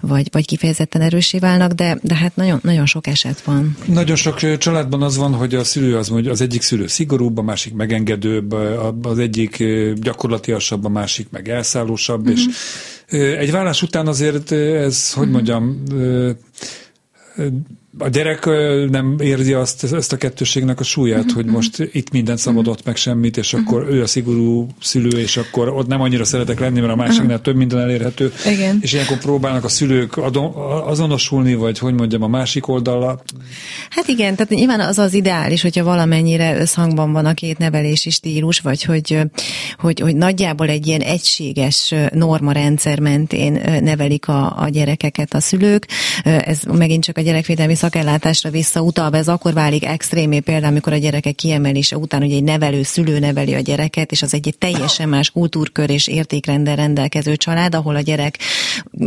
vagy, vagy kifejezetten erőssé válnak, de, de hát nagyon, nagyon sok eset van. Nagyon sok családban az van, hogy a szülő az, hogy az egyik szülő szigorúbb, a másik megengedőbb, az egyik gyakorlatiasabb, a másik meg elszállósabb, uh-huh. és egy vállás után azért ez, hogy mondjam, a gyerek nem érzi azt, ezt a kettőségnek a súlyát, uh-huh. hogy most itt mindent szabadott meg semmit, és uh-huh. akkor ő a szigorú szülő, és akkor ott nem annyira szeretek lenni, mert a másiknál uh-huh. több minden elérhető, igen. és ilyenkor próbálnak a szülők azonosulni, vagy hogy mondjam, a másik oldallal. Hát igen, tehát nyilván az az ideális, hogyha valamennyire összhangban van a két nevelési stílus, vagy hogy, hogy, hogy nagyjából egy ilyen egységes norma rendszer mentén nevelik a, a gyerekeket a szülők. Ez megint csak a gyerekvédelmi szakellátásra visszautalva, ez akkor válik extrémé például, amikor a gyerekek kiemelése után ugye egy nevelő szülő neveli a gyereket, és az egy teljesen más kultúrkör és értékrendel rendelkező család, ahol a gyerek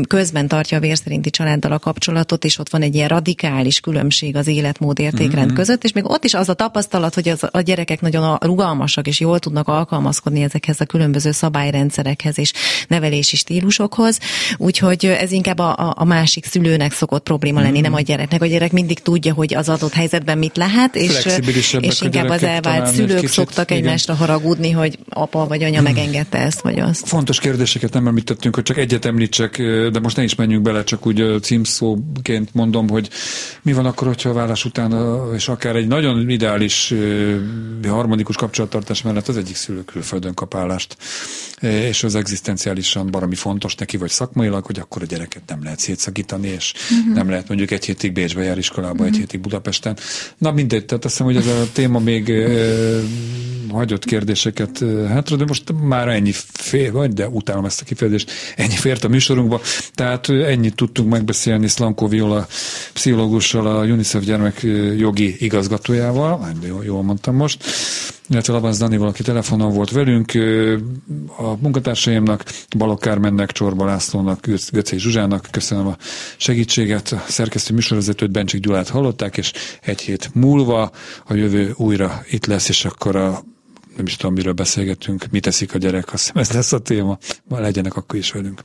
közben tartja a vérszerinti családdal a kapcsolatot, és ott van egy ilyen radikális különbség az életmód értékrend mm-hmm. között, és még ott is az a tapasztalat, hogy az, a gyerekek nagyon rugalmasak, és jól tudnak alkalmazkodni ezekhez a különböző szabályrendszerekhez és nevelési stílusokhoz, úgyhogy ez inkább a, a másik szülőnek szokott probléma lenni, nem a gyereknek. A gyerek mindig tudja, hogy az adott helyzetben mit lehet, és, és inkább az elvált szülők kicsit, szoktak igen. egymásra haragudni, hogy apa vagy anya megengedte ezt vagy azt. Fontos kérdéseket nem említettünk, hogy csak egyet említsek, de most ne is menjünk bele, csak úgy címszóként mondom, hogy mi van akkor, hogyha a vállás után, és akár egy nagyon ideális harmonikus kapcsolattartás mellett az egyik szülő külföldön kap állást, és az egzisztenciálisan baromi fontos neki, vagy szakmailag, hogy akkor a gyereket nem lehet szétszakítani, és uh-huh. nem lehet mondjuk egy hétig Bécsbe jár iskolába, uh-huh. egy hétig Budapesten. Na mindegy, tehát azt hiszem, hogy ez a téma még eh, hagyott kérdéseket eh, hátra, de most már ennyi fél, vagy de utálom ezt a kifejezést, ennyi fért a műsorunkba, tehát ennyit tudtunk megbeszélni Szlankó Viola pszichológussal, a UNICEF gyermekjogi igazgatójával, jól, jól mondtam most, illetve Labanc Dániel, aki telefonon volt velünk, a munkatársaimnak, Balogh Kármennek, Csorba Lászlónak, Göcé Zsuzsának köszönöm a segítséget, a szerkesztő műsorvezetőt, Bencsik Gyulát hallották, és egy hét múlva a jövő újra itt lesz, és akkor a, nem is tudom, miről beszélgetünk, mit eszik a gyerek, azt hiszem ez lesz a téma, ma legyenek akkor is velünk.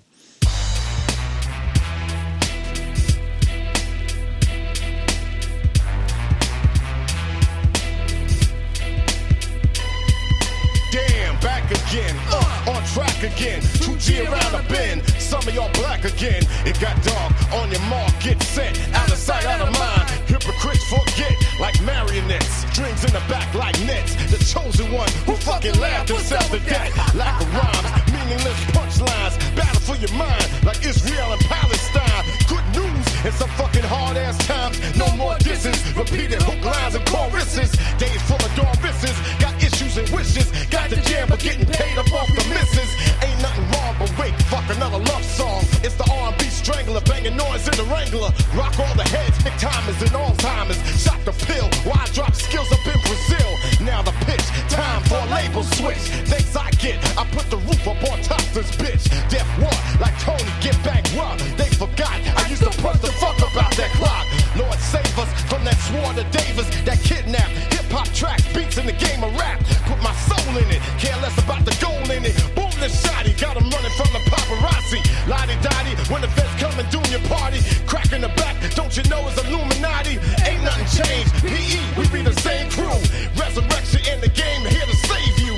Again, two G around a bend. Some of y'all black again. It got dark. On your mark, get set. Out of sight, out of mind. Hypocrites forget like marionettes. Strings in the back like nets. The chosen one who fucking laughed himself to death. Lack of rhymes, meaningless punchlines. Battle for your mind like Israel and Palestine. Good news in some fucking hard ass times. No more disses. Repeated hook lines and choruses. Days full of Dorises. Got issues and wishes. Got the jam, but getting paid up off the misses. Ain't nothing wrong, but wait, fuck another love song. It's the R and B strangler, banging noise in the Wrangler. Rock all the heads, big timers and Alzheimer's. Shot the pill, wide drop skills up in Brazil. Now the pitch, time for a label switch. Things I get, I put the roof up on top this bitch. Deaf what? Like Tony, get back rough. They forgot, I used to punch the fuck about that clock. Lord save us from that swore to Davis, that kidnap. Hip-hop tracks, beats in the game of rap. Put my soul in it, care less about the goal in it. Boom, this shoddy, got him running from the paparazzi. Lottie-dottie, when the feds come and do your party. Crack in the back, don't you know it's Illuminati? Ain't nothing changed, P E, we be the same crew. Resurrection in the game, here to save you.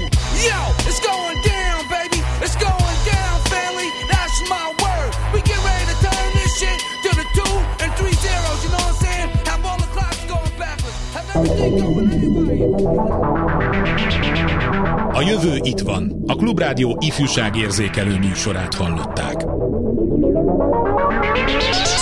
Yo, it's going down, baby, it's going down, family. That's my word, we get ready to turn this shit to the two and three zeros, you know what I'm saying? Have all the clocks going backwards, have everything going anyway. A jövő itt van. A Klubrádió ifjúságérzékelő műsorát hallották.